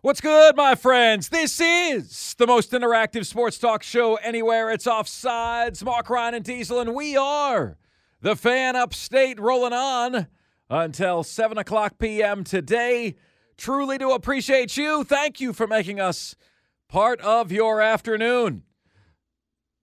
What's good, my friends? This is the most interactive sports talk show anywhere. It's Offsides, Mark Ryan and Diesel, and we are the Fan Upstate, rolling on until 7 o'clock p.m. today. Truly do appreciate you. Thank you for making us part of your afternoon.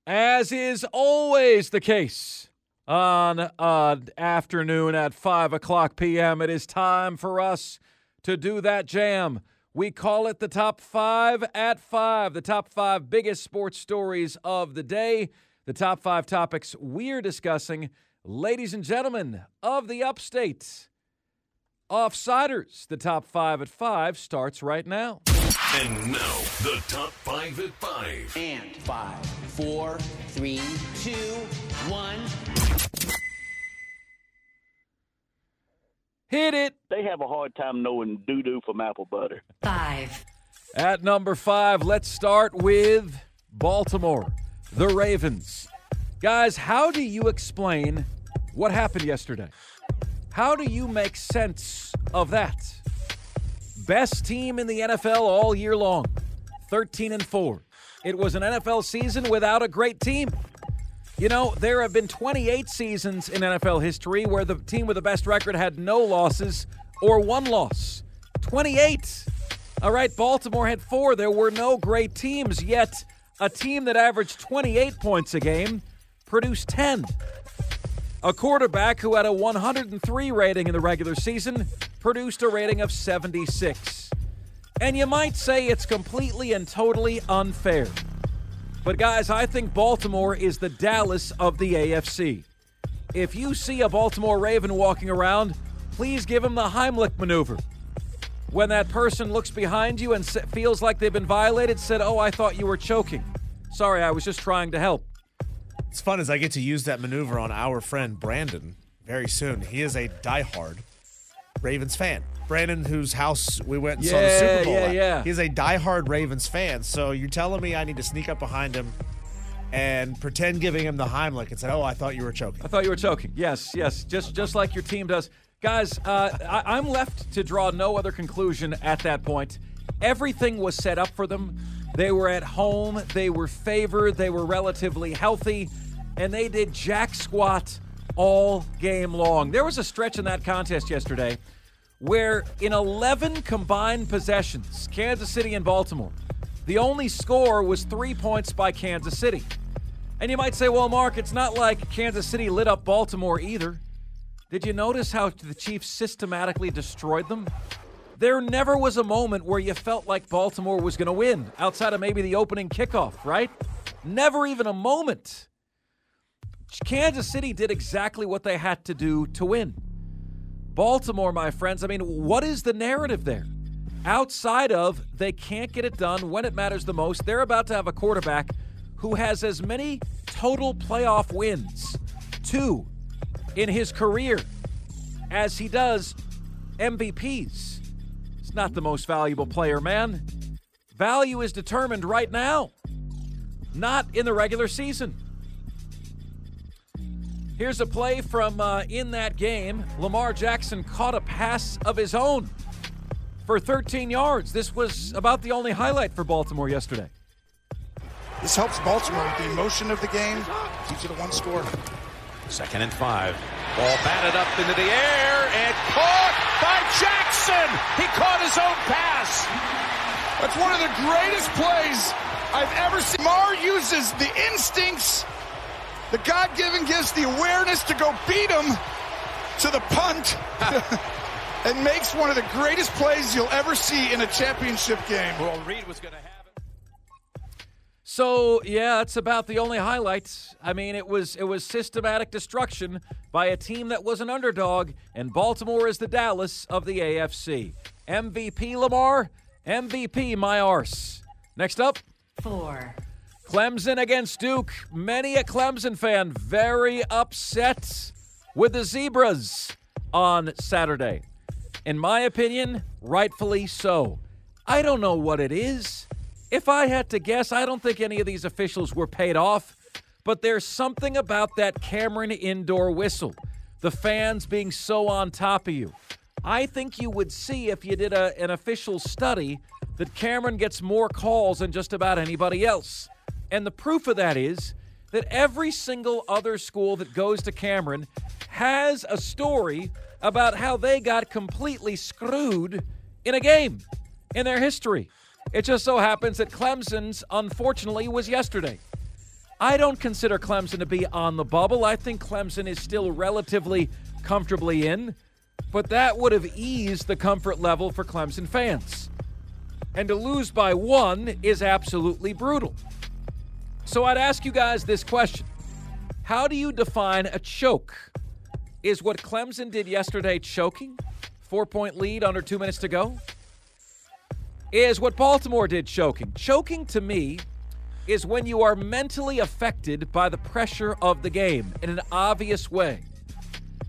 As is always the case on an afternoon at 5 o'clock p.m., it is time for us to do that jam. We call it the Top 5 at 5, the top five biggest sports stories of the day, the top five topics we're discussing. Ladies and gentlemen of the upstate, Offsiders, the Top 5 at 5 starts right now. And now, the Top 5 at 5. And 5, 4, 3, 2, 1. Hit it. They have a hard time knowing doo-doo from apple butter. 5. At number 5, let's start with Baltimore, the Ravens. Guys, how do you explain what happened yesterday? How do you make sense of that? Best team in the NFL all year long, 13-4. It was an NFL season without a great team. You know, there have been 28 seasons in NFL history where the team with the best record had no losses or one loss. 28. All right, Baltimore had 4. There were no great teams, yet a team that averaged 28 points a game produced 10. A quarterback who had a 103 rating in the regular season produced a rating of 76. And you might say it's completely and totally unfair. But, guys, I think Baltimore is the Dallas of the AFC. If you see a Baltimore Raven walking around, please give him the Heimlich maneuver. When that person looks behind you and feels like they've been violated, said, "Oh, I thought you were choking. Sorry, I was just trying to help." It's fun as I get to use that maneuver on our friend Brandon very soon. He is a diehard Ravens fan. Brandon, whose house we went and saw the Super Bowl at. He's a diehard Ravens fan, so you're telling me I need to sneak up behind him and pretend giving him the Heimlich and say, "Oh, I thought you were choking. I thought you were choking." Yes. Just like your team does. Guys, I'm left to draw no other conclusion at that point. Everything was set up for them. They were at home. They were favored. They were relatively healthy. And they did jack squat all game long. There was a stretch in that contest yesterday where in 11 combined possessions, Kansas City and Baltimore, the only score was 3 points by Kansas City. And you might say, "Well, Mark, it's not like Kansas City lit up Baltimore either." Did you notice how the Chiefs systematically destroyed them? There never was a moment where you felt like Baltimore was going to win, outside of maybe the opening kickoff, right? Never even a moment. Kansas City did exactly what they had to do to win. Baltimore, my friends, I mean, what is the narrative there? Outside of they can't get it done when it matters the most, they're about to have a quarterback who has as many total playoff wins, 2, in his career as he does MVPs. He's not the most valuable player, man. Value is determined right now, not in the regular season. Here's a play from in that game. Lamar Jackson caught a pass of his own for 13 yards. This was about the only highlight for Baltimore yesterday. This helps Baltimore with the emotion of the game. Keeps it a one score. 2nd and 5. Ball batted up into the air and caught by Jackson. Anderson! He caught his own pass. That's one of the greatest plays I've ever seen. Lamar uses the instincts, the God-given gifts, the awareness to go beat him to the punt. And makes one of the greatest plays you'll ever see in a championship game. Well, Reed was going to have it. So, yeah, that's about the only highlights. I mean, it was systematic destruction by a team that was an underdog, and Baltimore is the Dallas of the AFC. MVP Lamar, MVP my arse. Next up, 4. Clemson against Duke. Many a Clemson fan very upset with the Zebras on Saturday. In my opinion, rightfully so. I don't know what it is. If I had to guess, I don't think any of these officials were paid off, but there's something about that Cameron indoor whistle, the fans being so on top of you. I think you would see if you did an official study that Cameron gets more calls than just about anybody else. And the proof of that is that every single other school that goes to Cameron has a story about how they got completely screwed in a game in their history. It just so happens that Clemson's, unfortunately, was yesterday. I don't consider Clemson to be on the bubble. I think Clemson is still relatively comfortably in, but that would have eased the comfort level for Clemson fans. And to lose by 1 is absolutely brutal. So I'd ask you guys this question. How do you define a choke? Is what Clemson did yesterday choking? 4-point lead under 2 minutes to go? Is what Baltimore did choking? Choking to me is when you are mentally affected by the pressure of the game in an obvious way.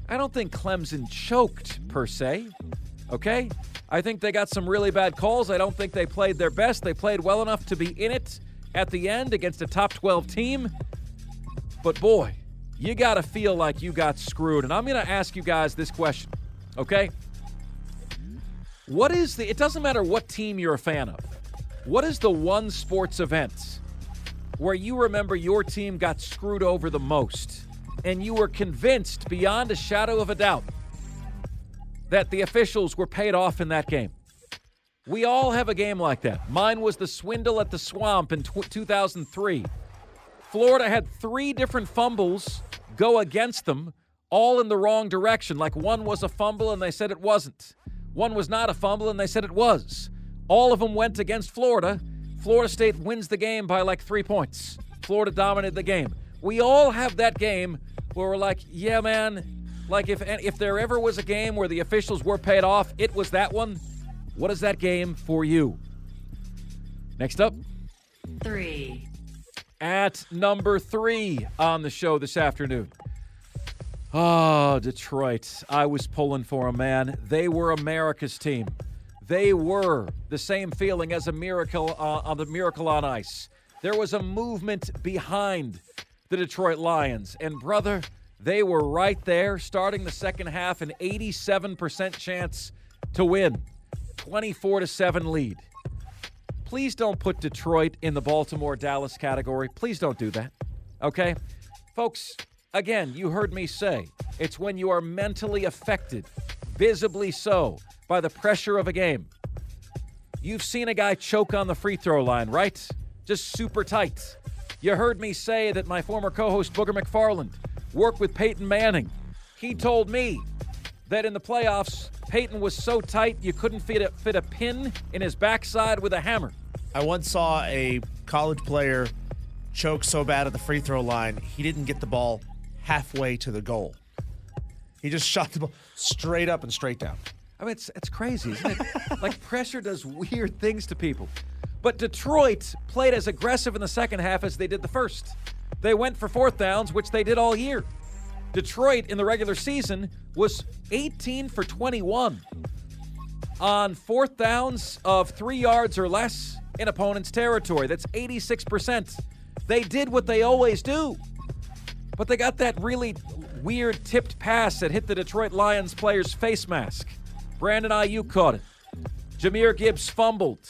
I don't think Clemson choked per se, okay? I think they got some really bad calls. I don't think they played their best. They played well enough to be in it at the end against a top 12 team. But boy, you got to feel like you got screwed. And I'm going to ask you guys this question, okay? It doesn't matter what team you're a fan of. What is the one sports event where you remember your team got screwed over the most and you were convinced beyond a shadow of a doubt that the officials were paid off in that game? We all have a game like that. Mine was the swindle at the Swamp in 2003. Florida had 3 different fumbles go against them, all in the wrong direction. Like one was a fumble and they said it wasn't. One was not a fumble and they said it was. All of them went against Florida. Florida State wins the game by like 3 points. Florida dominated the game. We all have that game where we're like, yeah, man, like if there ever was a game where the officials were paid off, it was that one. What is that game for you? Next up. 3. At number 3 on the show this afternoon. Oh, Detroit. I was pulling for them, man. They were America's team. They were the same feeling as a miracle on the Miracle on Ice. There was a movement behind the Detroit Lions. And, brother, they were right there starting the second half, an 87% chance to win. 24-7 lead. Please don't put Detroit in the Baltimore-Dallas category. Please don't do that, okay? Folks, again, you heard me say, it's when you are mentally affected, visibly so, by the pressure of a game. You've seen a guy choke on the free throw line, right? Just super tight. You heard me say that my former co-host, Booger McFarland, worked with Peyton Manning. He told me that in the playoffs, Peyton was so tight you couldn't fit a pin in his backside with a hammer. I once saw a college player choke so bad at the free throw line, he didn't get the ball halfway to the goal. He just shot the ball straight up and straight down. I mean, it's crazy, isn't it? Like, pressure does weird things to people. But Detroit played as aggressive in the second half as they did the first. They went for fourth downs, which they did all year. Detroit in the regular season was 18 for 21 on fourth downs of 3 yards or less in opponent's territory. That's 86%. They did what they always do, but they got that really weird tipped pass that hit the Detroit Lions player's face mask. Brandon Ayuk caught it. Jahmyr Gibbs fumbled,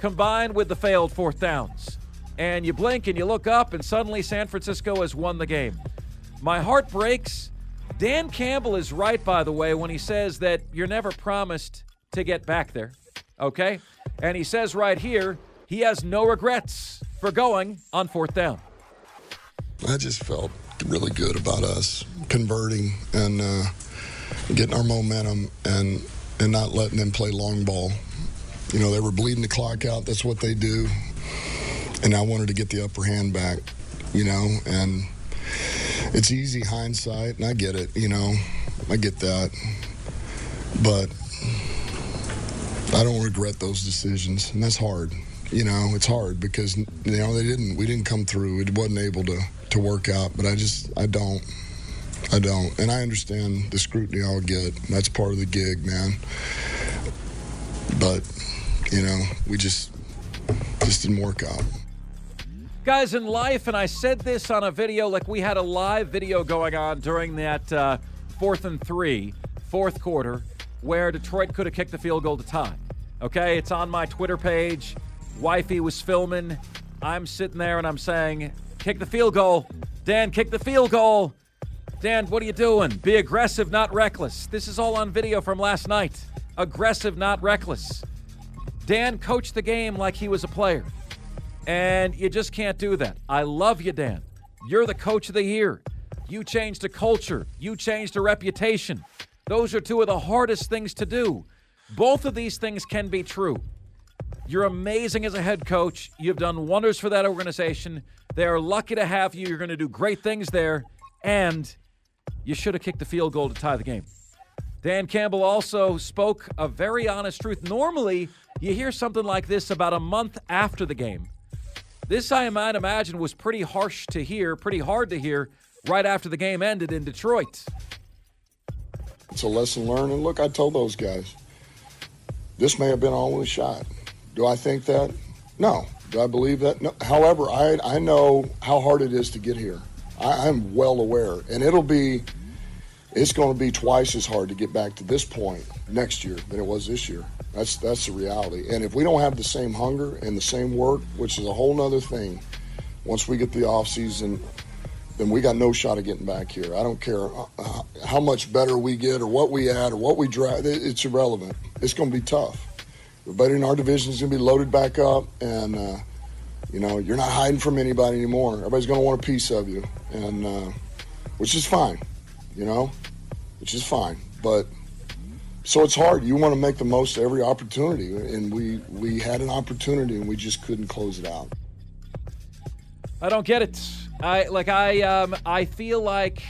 combined with the failed fourth downs. And you blink and you look up, and suddenly San Francisco has won the game. My heart breaks. Dan Campbell is right, by the way, when he says that you're never promised to get back there, okay? And he says right here he has no regrets for going on fourth down. I just felt really good about us converting and getting our momentum and not letting them play long ball. You know, they were bleeding the clock out. That's what they do. And I wanted to get the upper hand back, you know, and it's easy hindsight, and I get it, you know. I get that. But I don't regret those decisions, and that's hard. You know, it's hard because, you know, we didn't come through. It wasn't able to work out, but I don't. And I understand the scrutiny I'll get. That's part of the gig, man. But, you know, we just didn't work out. Guys, in life, and I said this on a video, like we had a live video going on during that fourth quarter, where Detroit could have kicked the field goal to tie. Okay, it's on my Twitter page. Wifey was filming. I'm sitting there and I'm saying, kick the field goal. Dan, kick the field goal. Dan, what are you doing? Be aggressive, not reckless. This is all on video from last night. Aggressive, not reckless. Dan coached the game like he was a player. And you just can't do that. I love you, Dan. You're the coach of the year. You changed a culture. You changed a reputation. Those are two of the hardest things to do. Both of these things can be true. You're amazing as a head coach. You've done wonders for that organization. They are lucky to have you. You're going to do great things there. And you should have kicked the field goal to tie the game. Dan Campbell also spoke a very honest truth. Normally, you hear something like this about a month after the game. This, I might imagine, was pretty harsh to hear, pretty hard to hear, right after the game ended in Detroit. It's a lesson learned. And look, I told those guys, this may have been our only shot. Do I think that? No. Do I believe that? No. However, I know how hard it is to get here. I'm well aware. And it's going to be twice as hard to get back to this point next year than it was this year. That's the reality. And if we don't have the same hunger and the same work, which is a whole other thing, once we get the offseason, then we got no shot of getting back here. I don't care how much better we get or what we add or what we draft. It's irrelevant. It's going to be tough. Everybody in our division is going to be loaded back up, and, you know, you're not hiding from anybody anymore. Everybody's going to want a piece of you, and which is fine, you know, which is fine. But so it's hard. You want to make the most of every opportunity, and we had an opportunity, and we just couldn't close it out. I don't get it. I feel like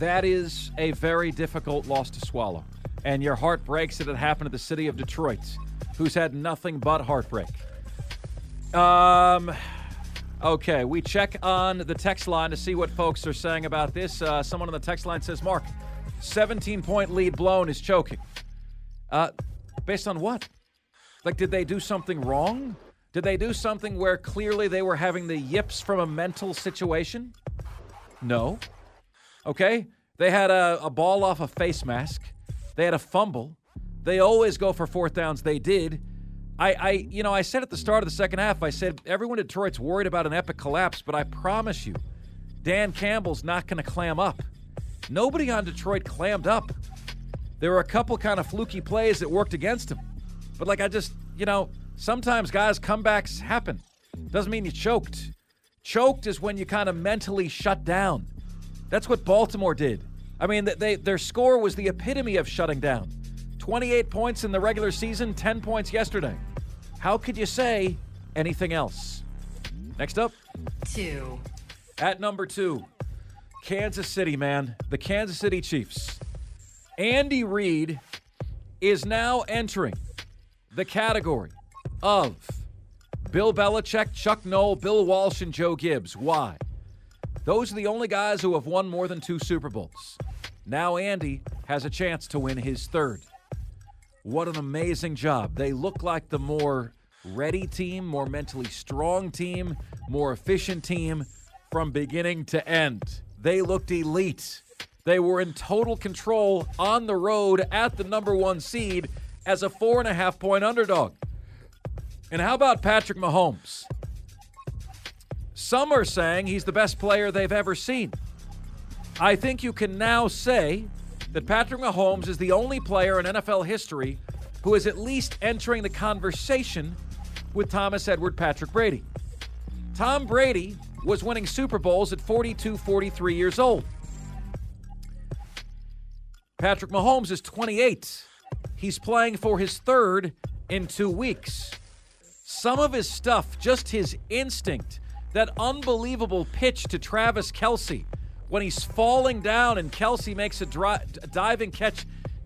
that is a very difficult loss to swallow. And your heart breaks that it happened to the city of Detroit, who's had nothing but heartbreak. Okay, we check on the text line to see what folks are saying about this. Someone on the text line says, Mark, 17-point lead blown is choking. Based on what? Like, did they do something wrong? Did they do something where clearly they were having the yips from a mental situation? No. Okay? They had a ball off a face mask. They had a fumble. They always go for fourth downs. They did. I said at the start of the second half, I said everyone in Detroit's worried about an epic collapse, but I promise you, Dan Campbell's not going to clam up. Nobody on Detroit clammed up. There were a couple kind of fluky plays that worked against him. But sometimes, guys, comebacks happen. Doesn't mean you choked. Choked is when you kind of mentally shut down. That's what Baltimore did. I mean, their score was the epitome of shutting down. 28 points in the regular season, 10 points yesterday. How could you say anything else? Next up. Two. At number two, Kansas City, man. The Kansas City Chiefs. Andy Reid is now entering the category of Bill Belichick, Chuck Noll, Bill Walsh, and Joe Gibbs. Why? Those are the only guys who have won more than two Super Bowls. Now Andy has a chance to win his third. What an amazing job. They look like the more ready team, more mentally strong team, more efficient team from beginning to end. They looked elite. They were in total control on the road at the number one seed as a 4.5-point underdog. And how about Patrick Mahomes? Some are saying he's the best player they've ever seen. I think you can now say that Patrick Mahomes is the only player in NFL history who is at least entering the conversation with Thomas Edward Patrick Brady. Tom Brady was winning Super Bowls at 42, 43 years old. Patrick Mahomes is 28. He's playing for his third in 2 weeks. Some of his stuff, just his instinct, that unbelievable pitch to Travis Kelce when he's falling down and Kelce makes a diving catch,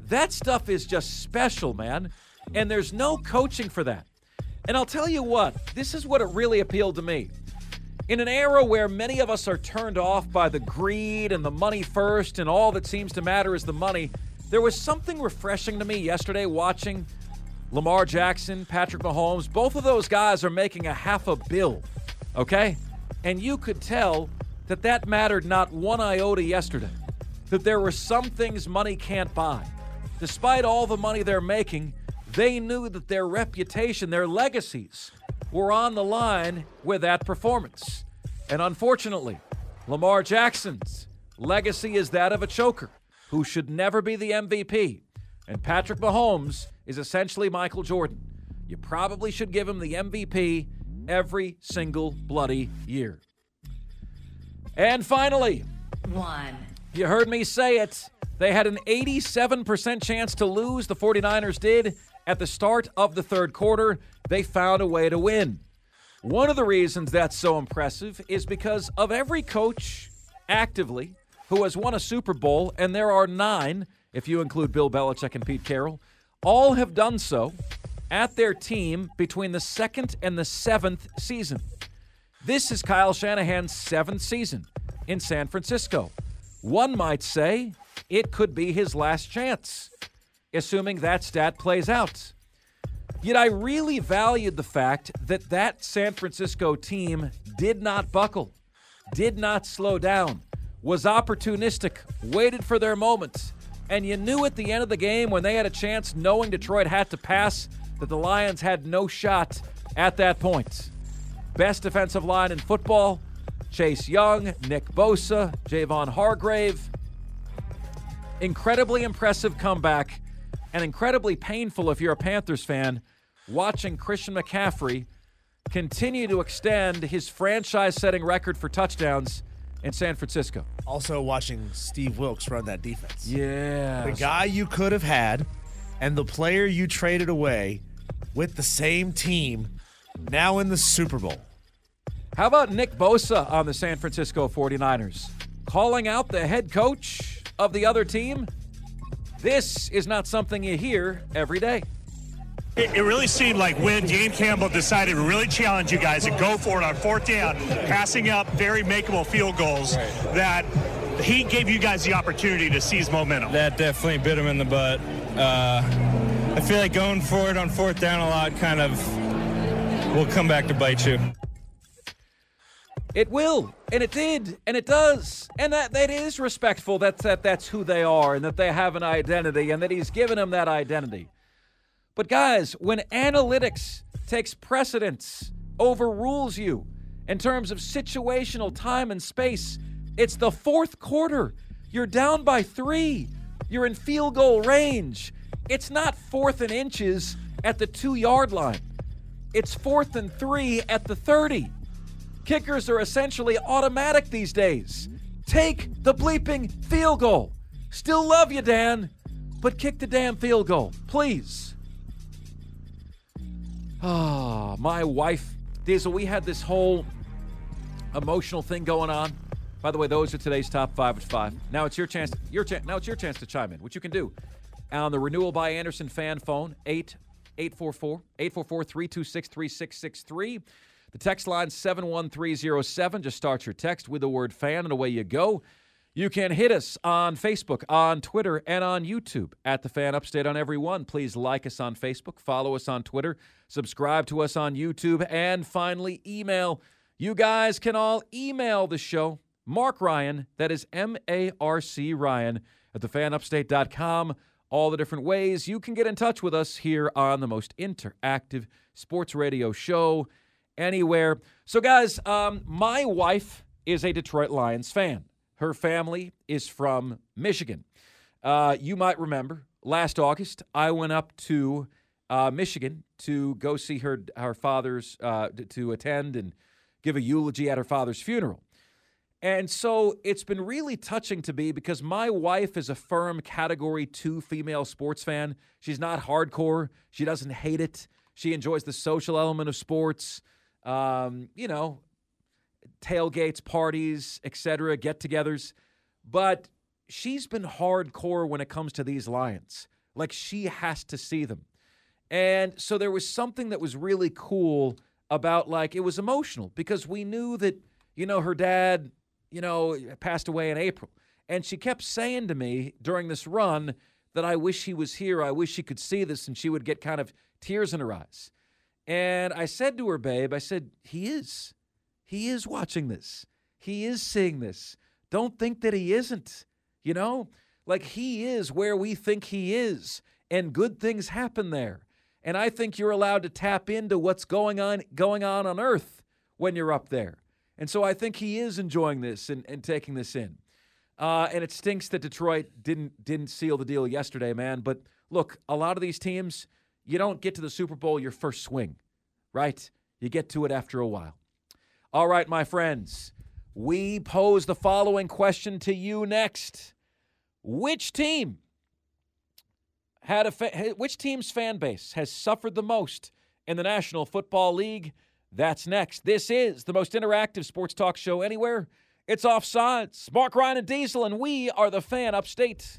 that stuff is just special, man. And there's no coaching for that. And I'll tell you what, this is what it really appealed to me. In an era where many of us are turned off by the greed and the money first and all that seems to matter is the money, there was something refreshing to me yesterday watching Lamar Jackson, Patrick Mahomes. Both of those guys are making $500 million, okay? And you could tell that that mattered not one iota yesterday, that there were some things money can't buy. Despite all the money they're making, they knew that their reputation, their legacies, were on the line with that performance. And unfortunately, Lamar Jackson's legacy is that of a choker who should never be the MVP. And Patrick Mahomes is essentially Michael Jordan. You probably should give him the MVP every single bloody year. And finally, one. You heard me say it. They had an 87% chance to lose. The 49ers did. At the start of the third quarter, they found a way to win. One of the reasons that's so impressive is because of every coach actively who has won a Super Bowl, and there are 9, if you include Bill Belichick and Pete Carroll, all have done so at their team between the 2nd and the 7th season. This is Kyle Shanahan's 7th season in San Francisco. One might say it could be his last chance, assuming that stat plays out. Yet I really valued the fact that that San Francisco team did not buckle, did not slow down, was opportunistic, waited for their moments. And you knew at the end of the game when they had a chance, knowing Detroit had to pass, that the Lions had no shot at that point. Best defensive line in football, Chase Young, Nick Bosa, Javon Hargrave. Incredibly impressive comeback and incredibly painful if you're a Panthers fan, watching Christian McCaffrey continue to extend his franchise-setting record for touchdowns in San Francisco. Also watching Steve Wilks run that defense. Yeah. The guy you could have had and the player you traded away with the same team now in the Super Bowl. How about Nick Bosa on the San Francisco 49ers? Calling out the head coach of the other team? This is not something you hear every day. It really seemed like when Dan Campbell decided to really challenge you guys and go for it on fourth down, passing up very makeable field goals, that he gave you guys the opportunity to seize momentum. That definitely bit him in the butt. I feel like going for it on fourth down a lot kind of will come back to bite you. It will, and it did, and it does, and that is respectful. That's who they are and that they have an identity and that he's given them that identity. But guys, when analytics takes precedence, overrules you in terms of situational time and space, it's the fourth quarter. You're down by 3. You're in field goal range. It's not 4th and inches at the 2-yard line. It's 4th and 3 at the 30. Kickers are essentially automatic these days. Take the bleeping field goal. Still love you, Dan, but kick the damn field goal, please. Oh, my wife, Diesel, we had this whole emotional thing going on. By the way, those are today's top 5 at 5. Now it's your chance. Now it's your chance to chime in, which you can do on the Renewal by Anderson fan phone, 844-326-3663. The text line 71307. Just start your text with the word fan and away you go. You can hit us on Facebook, on Twitter, and on YouTube at The Fan Upstate on every one. Please like us on Facebook, follow us on Twitter, subscribe to us on YouTube, and finally, email. You guys can all email the show, Mark Ryan, that is M-A-R-C Ryan, at thefanupstate.com. All the different ways you can get in touch with us here on the most interactive sports radio show anywhere. So, guys, my wife is a Detroit Lions fan. Her family is from Michigan. You might remember last August, I went up to Michigan to go see her father's, to attend and give a eulogy at her father's funeral. And so it's been really touching to me because my wife is a firm Category 2 female sports fan. She's not hardcore. She doesn't hate it. She enjoys the social element of sports, tailgates, parties, etc., get-togethers. But she's been hardcore when it comes to these Lions. Like, she has to see them. And so there was something that was really cool about, like, it was emotional because we knew that, you know, her dad, you know, passed away in April. And she kept saying to me during this run that I wish he was here. I wish she could see this. And she would get kind of tears in her eyes. And I said to her, babe, I said, he is watching this. He is seeing this. Don't think that he isn't, you know, like he is where we think he is, and good things happen there. And I think you're allowed to tap into what's going on earth when you're up there. And so I think he is enjoying this and taking this in. And it stinks that Detroit didn't seal the deal yesterday, man. But look, a lot of these teams, you don't get to the Super Bowl your first swing, right? You get to it after a while. All right, my friends, we pose the following question to you next. Which team had which team's fan base has suffered the most in the National Football League? That's next. This is the most interactive sports talk show anywhere. It's Offsides. Mark Ryan and Diesel, and we are the Fan Upstate.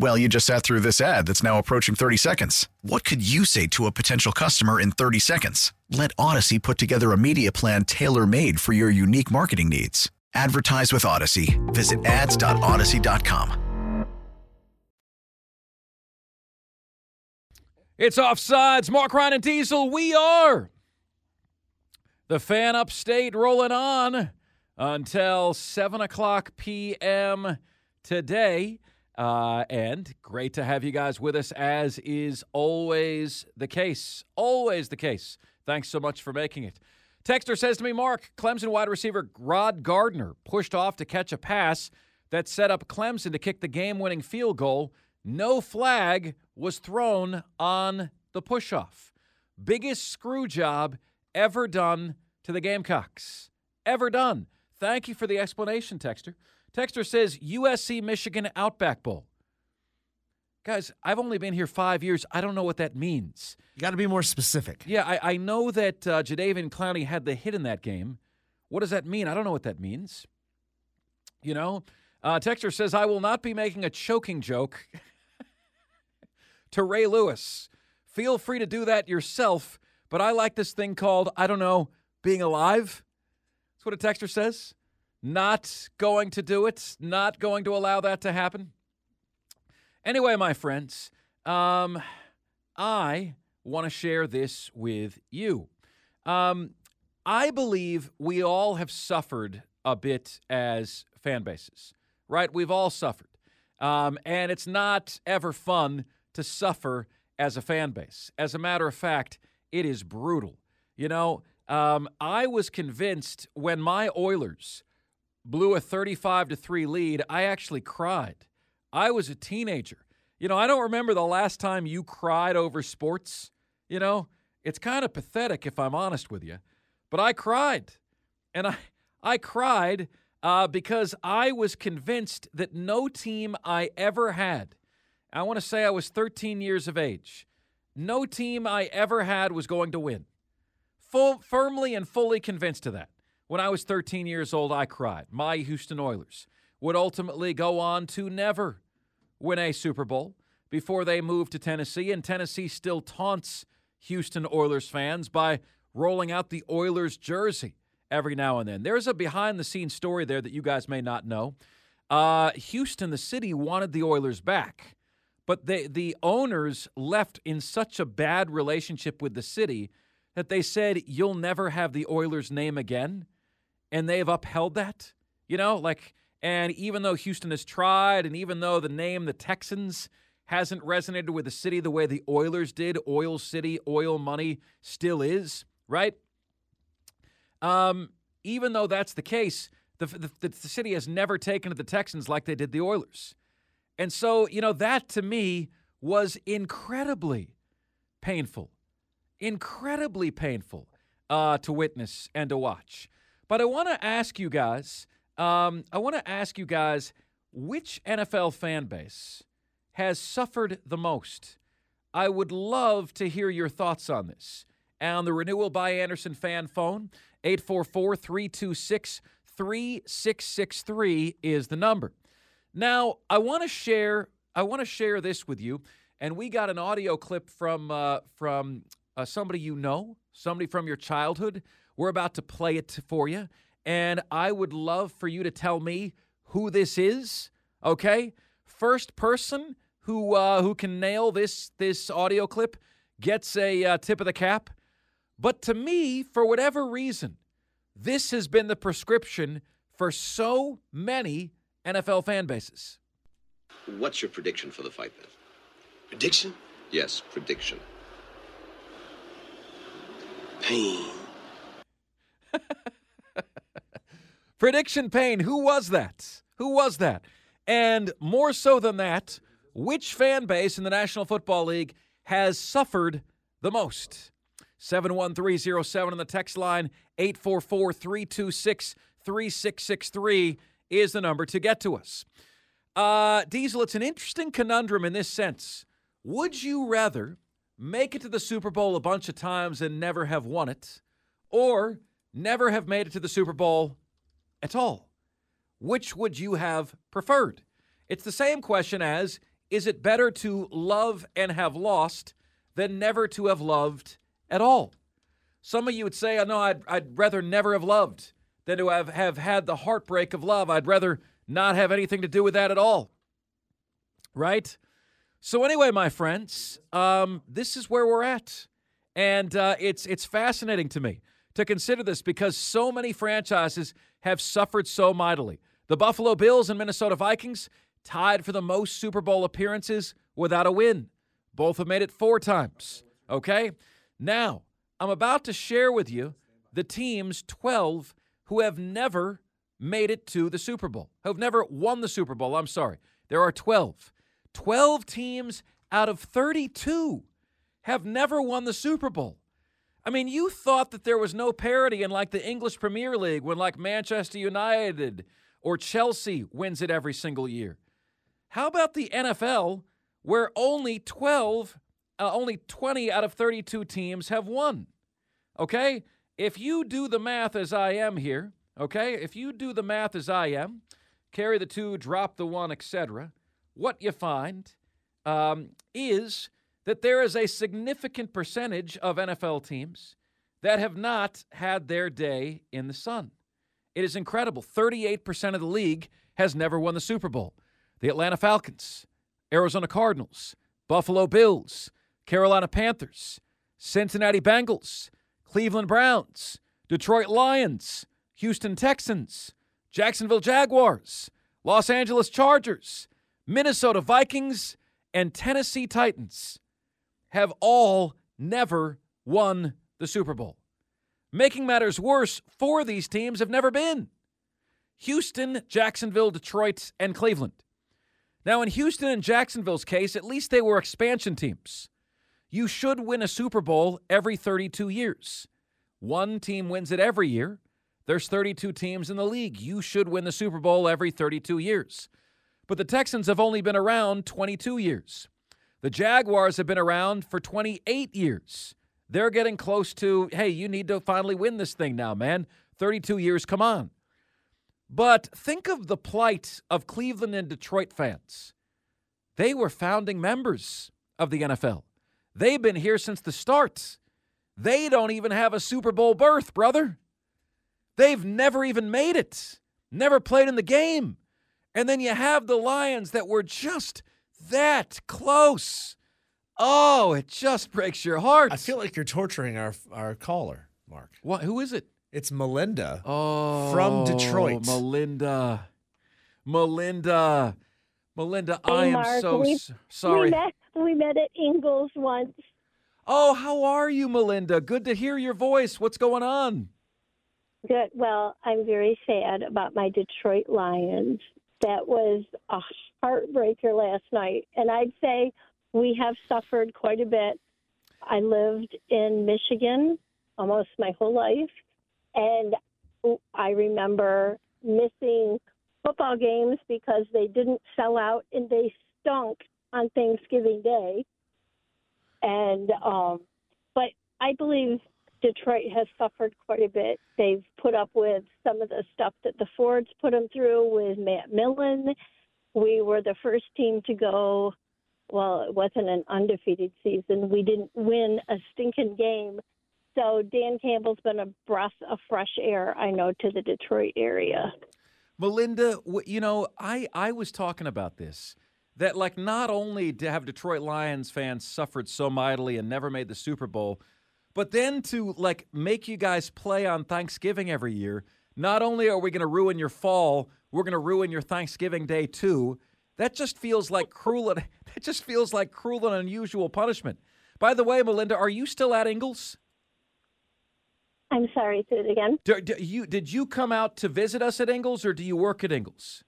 Well, you just sat through this ad that's now approaching 30 seconds. What could you say to a potential customer in 30 seconds? Let Odyssey put together a media plan tailor-made for your unique marketing needs. Advertise with Odyssey. Visit ads.odyssey.com. It's Offsides. Mark Ryan and Diesel, we are the Fan Upstate, rolling on until 7 o'clock p.m. today. And great to have you guys with us, as is always the case. Always the case. Thanks so much for making it. Texter says to me, Mark, Clemson wide receiver Rod Gardner pushed off to catch a pass that set up Clemson to kick the game-winning field goal. No flag was thrown on the push-off. Biggest screw job ever done to the Gamecocks. Ever done. Thank you for the explanation, Texter. Texter says, USC-Michigan Outback Bowl. Guys, I've only been here 5 years. I don't know what that means. You got to be more specific. Yeah, I know that Jadeveon Clowney had the hit in that game. What does that mean? I don't know what that means. You know? Texter says, I will not be making a choking joke to Ray Lewis. Feel free to do that yourself, but I like this thing called, I don't know, being alive. That's what a texter says. Not going to do it. Not going to allow that to happen. Anyway, my friends, I want to share this with you. I believe we all have suffered a bit as fan bases, right? We've all suffered. And it's not ever fun to suffer as a fan base. As a matter of fact, it is brutal. You know, I was convinced when my Oilers blew a 35-3 lead, I actually cried. I was a teenager. You know, I don't remember the last time you cried over sports. You know, it's kind of pathetic if I'm honest with you. But I cried. And I cried because I was convinced that no team I ever had, I want to say I was 13 years of age, no team I ever had was going to win. Firmly and fully convinced of that. When I was 13 years old, I cried. My Houston Oilers would ultimately go on to never win a Super Bowl before they moved to Tennessee, and Tennessee still taunts Houston Oilers fans by rolling out the Oilers jersey every now and then. There's a behind-the-scenes story there that you guys may not know. Houston, the city, wanted the Oilers back, but the owners left in such a bad relationship with the city that they said, you'll never have the Oilers name again, and they've upheld that. You know, like, and even though Houston has tried, and even though the name the Texans hasn't resonated with the city the way the Oilers did, Oil City, oil money still is, right? Even though that's the case, the city has never taken to the Texans like they did the Oilers. And so, you know, that to me was incredibly painful, to witness and to watch. But I want to ask you guys, which NFL fan base has suffered the most? I would love to hear your thoughts on this. On the Renewal by Anderson fan phone, 844-326-3663 is the number. Now, I want to share this with you, and we got an audio clip from somebody you know, somebody from your childhood. We're about to play it for you, and I would love for you to tell me who this is, okay? First person who can nail this audio clip gets a tip of the cap. But to me, for whatever reason, this has been the prescription for so many NFL fan bases. What's your prediction for the fight, then? Prediction? Yes, prediction. Pain. Prediction pain. Who was that? And more so than that, which fan base in the National Football League has suffered the most? 71307 on the text line, 844-326-3663 is the number to get to us. Diesel, it's an interesting conundrum in this sense. Would you rather make it to the Super Bowl a bunch of times and never have won it, or never have made it to the Super Bowl at all? Which would you have preferred? It's the same question as, is it better to love and have lost than never to have loved at all? Some of you would say, oh, no, I'd rather never have loved than to have had the heartbreak of love. I'd rather not have anything to do with that at all. Right? So anyway, my friends, this is where we're at. And it's fascinating to me to consider this because so many franchises have suffered so mightily. The Buffalo Bills and Minnesota Vikings tied for the most Super Bowl appearances without a win. Both have made it 4 times, okay? Now, I'm about to share with you the teams, 12, who have never made it to the Super Bowl, who have never won the Super Bowl. I'm sorry. There are 12. 12 teams out of 32 have never won the Super Bowl. I mean, you thought that there was no parity in, like, the English Premier League when, like, Manchester United or Chelsea wins it every single year. How about the NFL, where only 20 out of 32 teams have won? Okay? If you do the math as I am here, okay? If you do the math as I am, carry the 2, drop the 1, etc., what you find is that there is a significant percentage of NFL teams that have not had their day in the sun. It is incredible. 38% of the league has never won the Super Bowl. The Atlanta Falcons, Arizona Cardinals, Buffalo Bills, Carolina Panthers, Cincinnati Bengals, Cleveland Browns, Detroit Lions, Houston Texans, Jacksonville Jaguars, Los Angeles Chargers, Minnesota Vikings, and Tennessee Titans have all never won the Super Bowl. Making matters worse, 4 of these teams have never been. Houston, Jacksonville, Detroit, and Cleveland. Now, in Houston and Jacksonville's case, at least they were expansion teams. You should win a Super Bowl every 32 years. 1 team wins it every year. There's 32 teams in the league. You should win the Super Bowl every 32 years. But the Texans have only been around 22 years. The Jaguars have been around for 28 years. They're getting close to, hey, you need to finally win this thing now, man. 32 years, come on. But think of the plight of Cleveland and Detroit fans. They were founding members of the NFL. They've been here since the start. They don't even have a Super Bowl berth, brother. They've never even made it, never played in the game. And then you have the Lions that were just that close. Oh, it just breaks your heart. I feel like you're torturing our caller, Mark. What? Who is it? It's Melinda from Detroit. Melinda, hey, I Mark, am so sorry. We met at Ingalls once. Oh, how are you, Melinda? Good to hear your voice. What's going on? Good. Well, I'm very sad about my Detroit Lions. That was a heartbreaker last night. And I'd say we have suffered quite a bit. I lived in Michigan almost my whole life. And I remember missing football games because they didn't sell out and they stunk on Thanksgiving Day. And but I believe Detroit has suffered quite a bit. They've put up with some of the stuff that the Fords put them through with Matt Millen. We were the first team to go. Well, it wasn't an undefeated season. We didn't win a stinking game. So Dan Campbell's been a breath of fresh air, I know, to the Detroit area. Melinda, you know, I was talking about this, that like not only have Detroit Lions fans suffered so mightily and never made the Super Bowl, but then to like make you guys play on Thanksgiving every year, not only are we going to ruin your fall, we're going to ruin your Thanksgiving Day too. That just feels like cruel and unusual punishment. By the way, Melinda, are you still at Ingalls? I'm sorry, say it again. Did you come out to visit us at Ingalls, or do you work at Ingalls?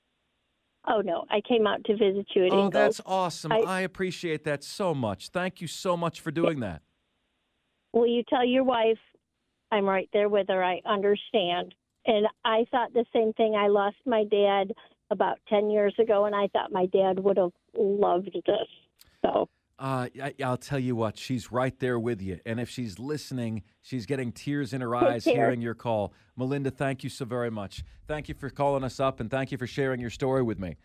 Oh, no, I came out to visit you at Ingalls. Oh, that's awesome. I appreciate that so much. Thank you so much for doing that. Will you tell your wife I'm right there with her? I understand. And I thought the same thing. I lost my dad about 10 years ago, and I thought my dad would have loved this. So. I'll tell you what, she's right there with you. And if she's listening, she's getting tears in her eyes hearing your call. Melinda, thank you so very much. Thank you for calling us up, and thank you for sharing your story with me.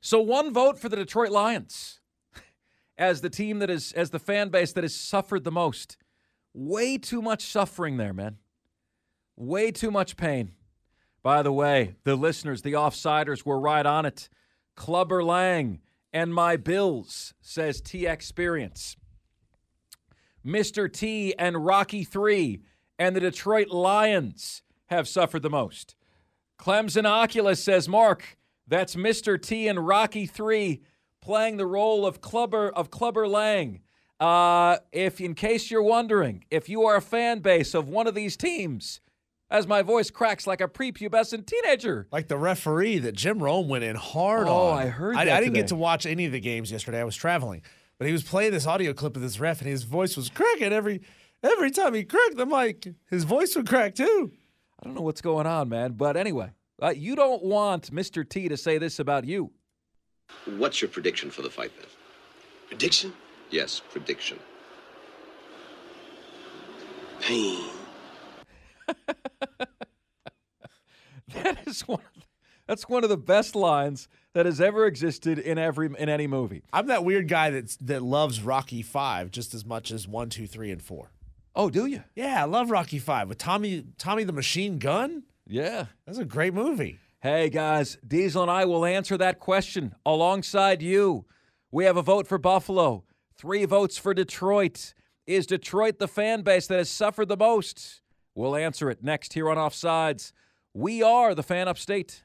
So one vote for the Detroit Lions as the team that is, as the fan base that has suffered the most. Way too much suffering there, man. Way too much pain. By the way, the listeners, the Offsiders, were right on it. Clubber Lang. And my Bills, says T Experience. Mr. T and Rocky 3 and the Detroit Lions have suffered the most. Clemson Oculus says, Mark, that's Mr. T and Rocky 3 playing the role of Clubber Lang. If in case you're wondering, if you are a fan base of one of these teams, as my voice cracks like a prepubescent teenager. Like the referee that Jim Rome went in hard on. Oh, I heard that I didn't get to watch any of the games yesterday. I was traveling. But he was playing this audio clip of this ref, and his voice was cracking every time he cracked the mic. His voice would crack, too. I don't know what's going on, man. But anyway, you don't want Mr. T to say this about you. What's your prediction for the fight, then? Prediction? Yes, prediction. Pain. That's one of the best lines that has ever existed in any movie. I'm that weird guy that loves Rocky V just as much as 1, 2, 3, and 4. Oh, do you? Yeah, I love Rocky V with Tommy the Machine Gun. Yeah. That's a great movie. Hey, guys, Diesel and I will answer that question alongside you. We have a vote for Buffalo, 3 votes for Detroit. Is Detroit the fan base that has suffered the most? We'll answer it next here on Offsides. We are the Fan Upstate.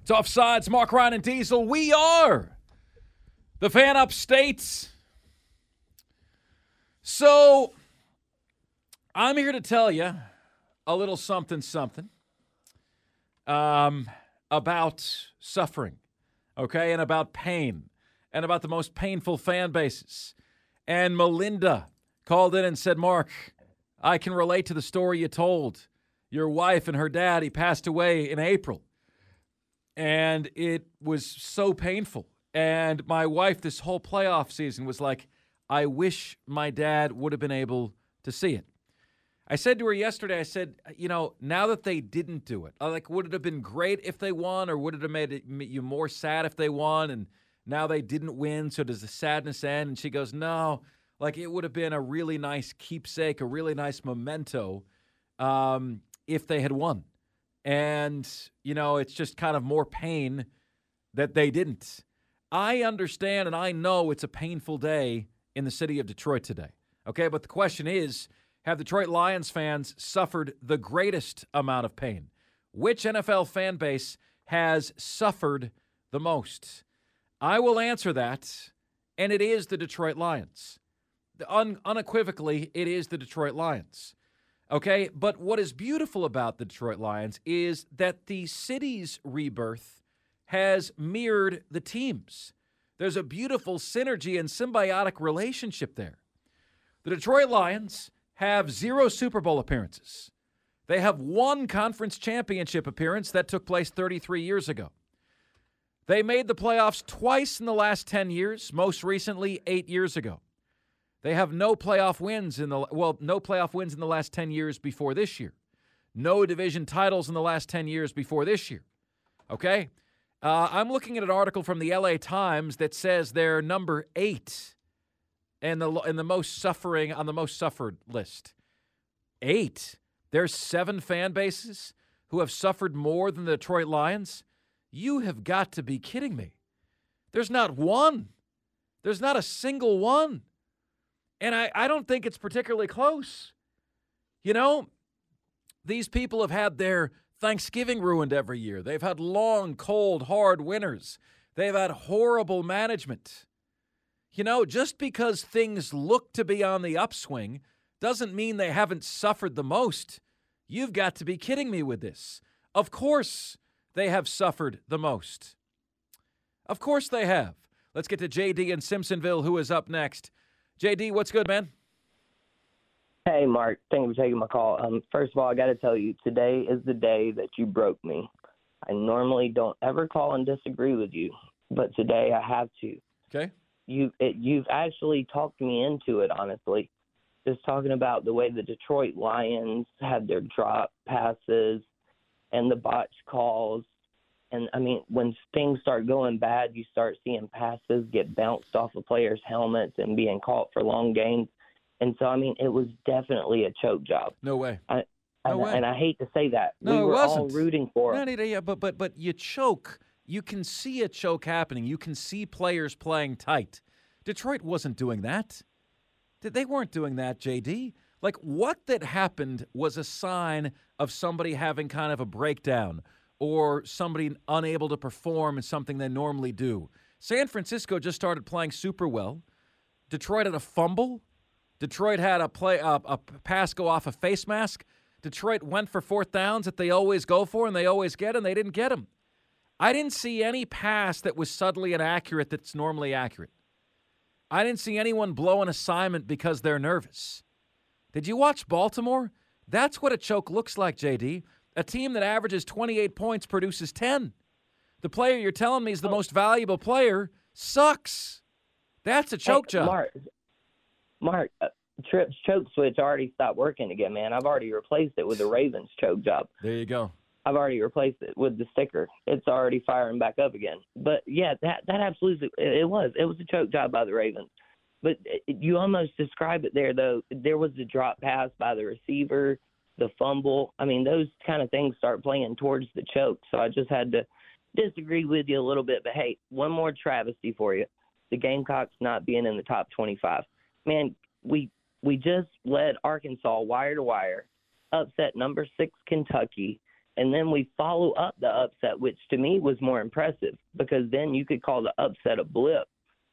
It's Offsides, Mark Ryan and Diesel. We are the Fan Upstate. So I'm here to tell you a little something about suffering, okay, and about pain, and about the most painful fan bases. And Melinda called in and said, Mark, I can relate to the story you told. Your wife and her dad, he passed away in April. And it was so painful. And my wife this whole playoff season was like, I wish my dad would have been able to see it. I said to her yesterday, I said, you know, now that they didn't do it, like, would it have been great if they won, or would it have made you more sad if they won, and now they didn't win, so does the sadness end? And she goes, no, like, it would have been a really nice keepsake, a really nice memento if they had won. And, you know, it's just kind of more pain that they didn't. I understand, and I know it's a painful day in the city of Detroit today, okay? But the question is, have Detroit Lions fans suffered the greatest amount of pain? Which NFL fan base has suffered the most? I will answer that, and it is the Detroit Lions. Unequivocally, it is the Detroit Lions. Okay, but what is beautiful about the Detroit Lions is that the city's rebirth has mirrored the team's. There's a beautiful synergy and symbiotic relationship there. The Detroit Lions have 0 Super Bowl appearances. They have 1 conference championship appearance that took place 33 years ago. They made the playoffs twice in the last 10 years, most recently 8 years ago. They have no playoff wins in the last 10 years before this year. No division titles in the last 10 years before this year. Okay? I'm looking at an article from the LA Times that says they're number 8 in the most suffering on the most suffered list. 8. There's 7 fan bases who have suffered more than the Detroit Lions. You have got to be kidding me. There's not one. There's not a single one. And I don't think it's particularly close. You know, these people have had their Thanksgiving ruined every year. They've had long, cold, hard winters. They've had horrible management. You know, just because things look to be on the upswing doesn't mean they haven't suffered the most. You've got to be kidding me with this. Of course they have suffered the most. Of course they have. Let's get to J.D. in Simpsonville, who is up next. J.D., what's good, man? Hey, Mark. Thank you for taking my call. First of all, I got to tell you, today is the day that you broke me. I normally don't ever call and disagree with you, but today I have to. Okay. You've actually talked me into it, honestly. Just talking about the way the Detroit Lions had their drop passes and the botch calls. And, I mean, when things start going bad, you start seeing passes get bounced off of players' helmets and being caught for long gains. And so, I mean, it was definitely a choke job. No way. And I hate to say that. No, we were all rooting for it. Yeah, but you choke. You can see a choke happening. You can see players playing tight. Detroit wasn't doing that. They weren't doing that, J.D. Like, what that happened was a sign of somebody having kind of a breakdown, or somebody unable to perform in something they normally do. San Francisco just started playing super well. Detroit had a fumble. Detroit had a pass go off a face mask. Detroit went for fourth downs that they always go for and they always get, and they didn't get them. I didn't see any pass that was suddenly inaccurate that's normally accurate. I didn't see anyone blow an assignment because they're nervous. Did you watch Baltimore? That's what a choke looks like, J.D., a team that averages 28 points produces 10. The player you're telling me is the most valuable player sucks. That's a choke job. Mark, Tripp's choke switch already stopped working again, man. I've already replaced it with the Ravens choke job. There you go. I've already replaced it with the sticker. It's already firing back up again. But, yeah, that absolutely – it was. It was a choke job by the Ravens. But you almost describe it there, though. There was the drop pass by the receiver – the fumble. I mean, those kind of things start playing towards the choke. So I just had to disagree with you a little bit. But, hey, one more travesty for you. The Gamecocks not being in the top 25. Man, we just led Arkansas wire to wire, upset number 6 Kentucky, and then we follow up the upset, which to me was more impressive because then you could call the upset a blip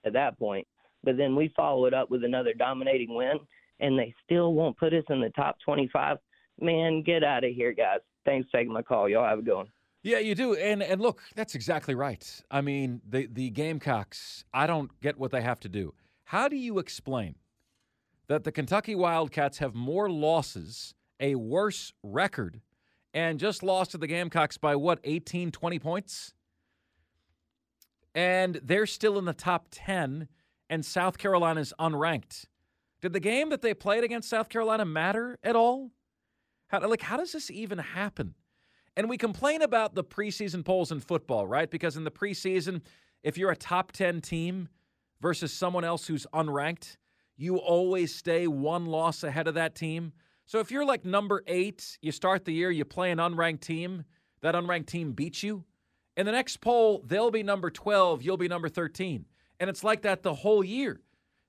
at that point. But then we follow it up with another dominating win, and they still won't put us in the top 25. Man, get out of here, guys. Thanks for taking my call. Y'all have a good one. Yeah, you do. And look, that's exactly right. I mean, the Gamecocks, I don't get what they have to do. How do you explain that the Kentucky Wildcats have more losses, a worse record, and just lost to the Gamecocks by, what, 18, 20 points? And they're still in the top 10 and South Carolina's unranked. Did the game that they played against South Carolina matter at all? How does this even happen? And we complain about the preseason polls in football, right? Because in the preseason, if you're a top 10 team versus someone else who's unranked, you always stay one loss ahead of that team. So if you're like number 8, you start the year, you play an unranked team, that unranked team beats you. In the next poll, they'll be number 12, you'll be number 13. And it's like that the whole year.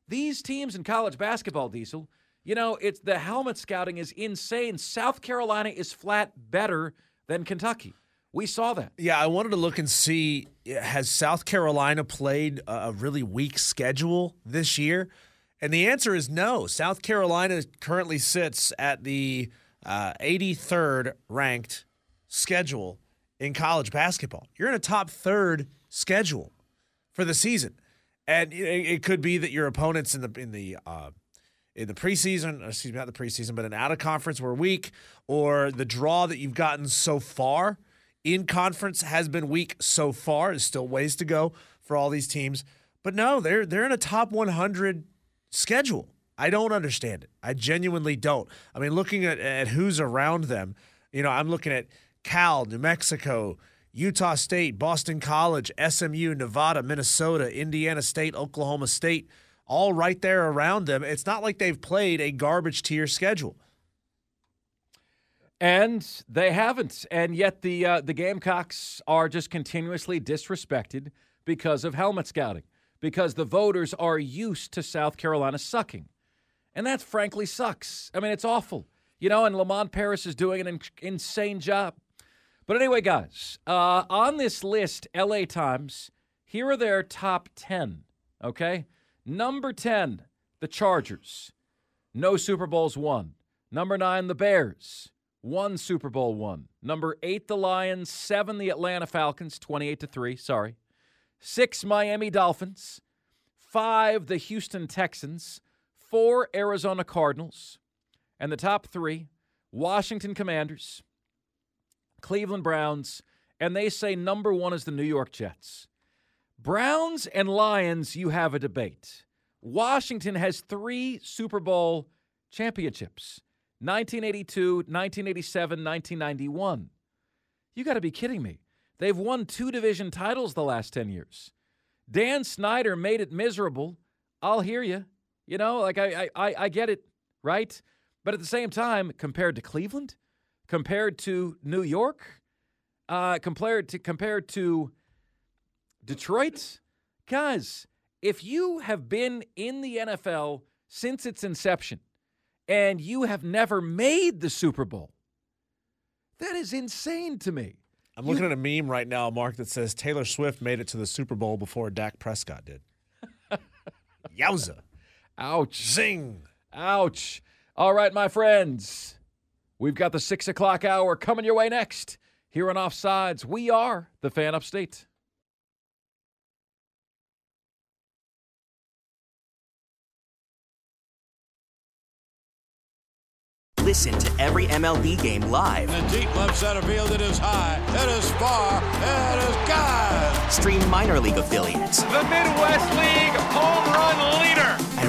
These teams in college basketball, Diesel, it's the helmet scouting is insane. South Carolina is flat better than Kentucky. We saw that. Yeah, I wanted to look and see, has South Carolina played a really weak schedule this year? And the answer is no. South Carolina currently sits at the 83rd ranked schedule in college basketball. You're in a top third schedule for the season. And it could be that your opponents in the preseason, not the preseason, but an out-of-conference were weak, or the draw that you've gotten so far in conference has been weak so far. There's still ways to go for all these teams. But no, they're in a top 100 schedule. I don't understand it. I genuinely don't. I mean, looking at who's around them, I'm looking at Cal, New Mexico, Utah State, Boston College, SMU, Nevada, Minnesota, Indiana State, Oklahoma State, all right there around them. It's not like they've played a garbage tier schedule. And they haven't. And yet the Gamecocks are just continuously disrespected because of helmet scouting, because the voters are used to South Carolina sucking. And that frankly sucks. I mean, it's awful. And Lamont Paris is doing an insane job. But anyway, guys, on this list, LA Times, here are their top 10, okay? Number 10, the Chargers. No Super Bowls won. Number 9, the Bears. 1 Super Bowl won. Number 8, the Lions. 7, the Atlanta Falcons, 28-3, 6, Miami Dolphins. 5, the Houston Texans. 4, Arizona Cardinals. And the top 3, Washington Commanders, Cleveland Browns, and they say number 1 is the New York Jets. Browns and Lions, you have a debate. Washington has 3 Super Bowl championships, 1982, 1987, 1991. You got to be kidding me. They've won 2 division titles the last 10 years. Dan Snyder made it miserable. I'll hear you. I get it, right? But at the same time, compared to Cleveland, compared to New York, compared to Detroit, guys, if you have been in the NFL since its inception and you have never made the Super Bowl, that is insane to me. I'm looking at a meme right now, Mark, that says Taylor Swift made it to the Super Bowl before Dak Prescott did. Yowza. Ouch. Zing. Ouch. All right, my friends. We've got the 6 o'clock hour coming your way next. Here on Offsides, we are the Fan Upstate. Listen to every MLB game live. In the deep left center field, it is high, it is far, it is gone. Stream minor league affiliates. The Midwest League home run leader. And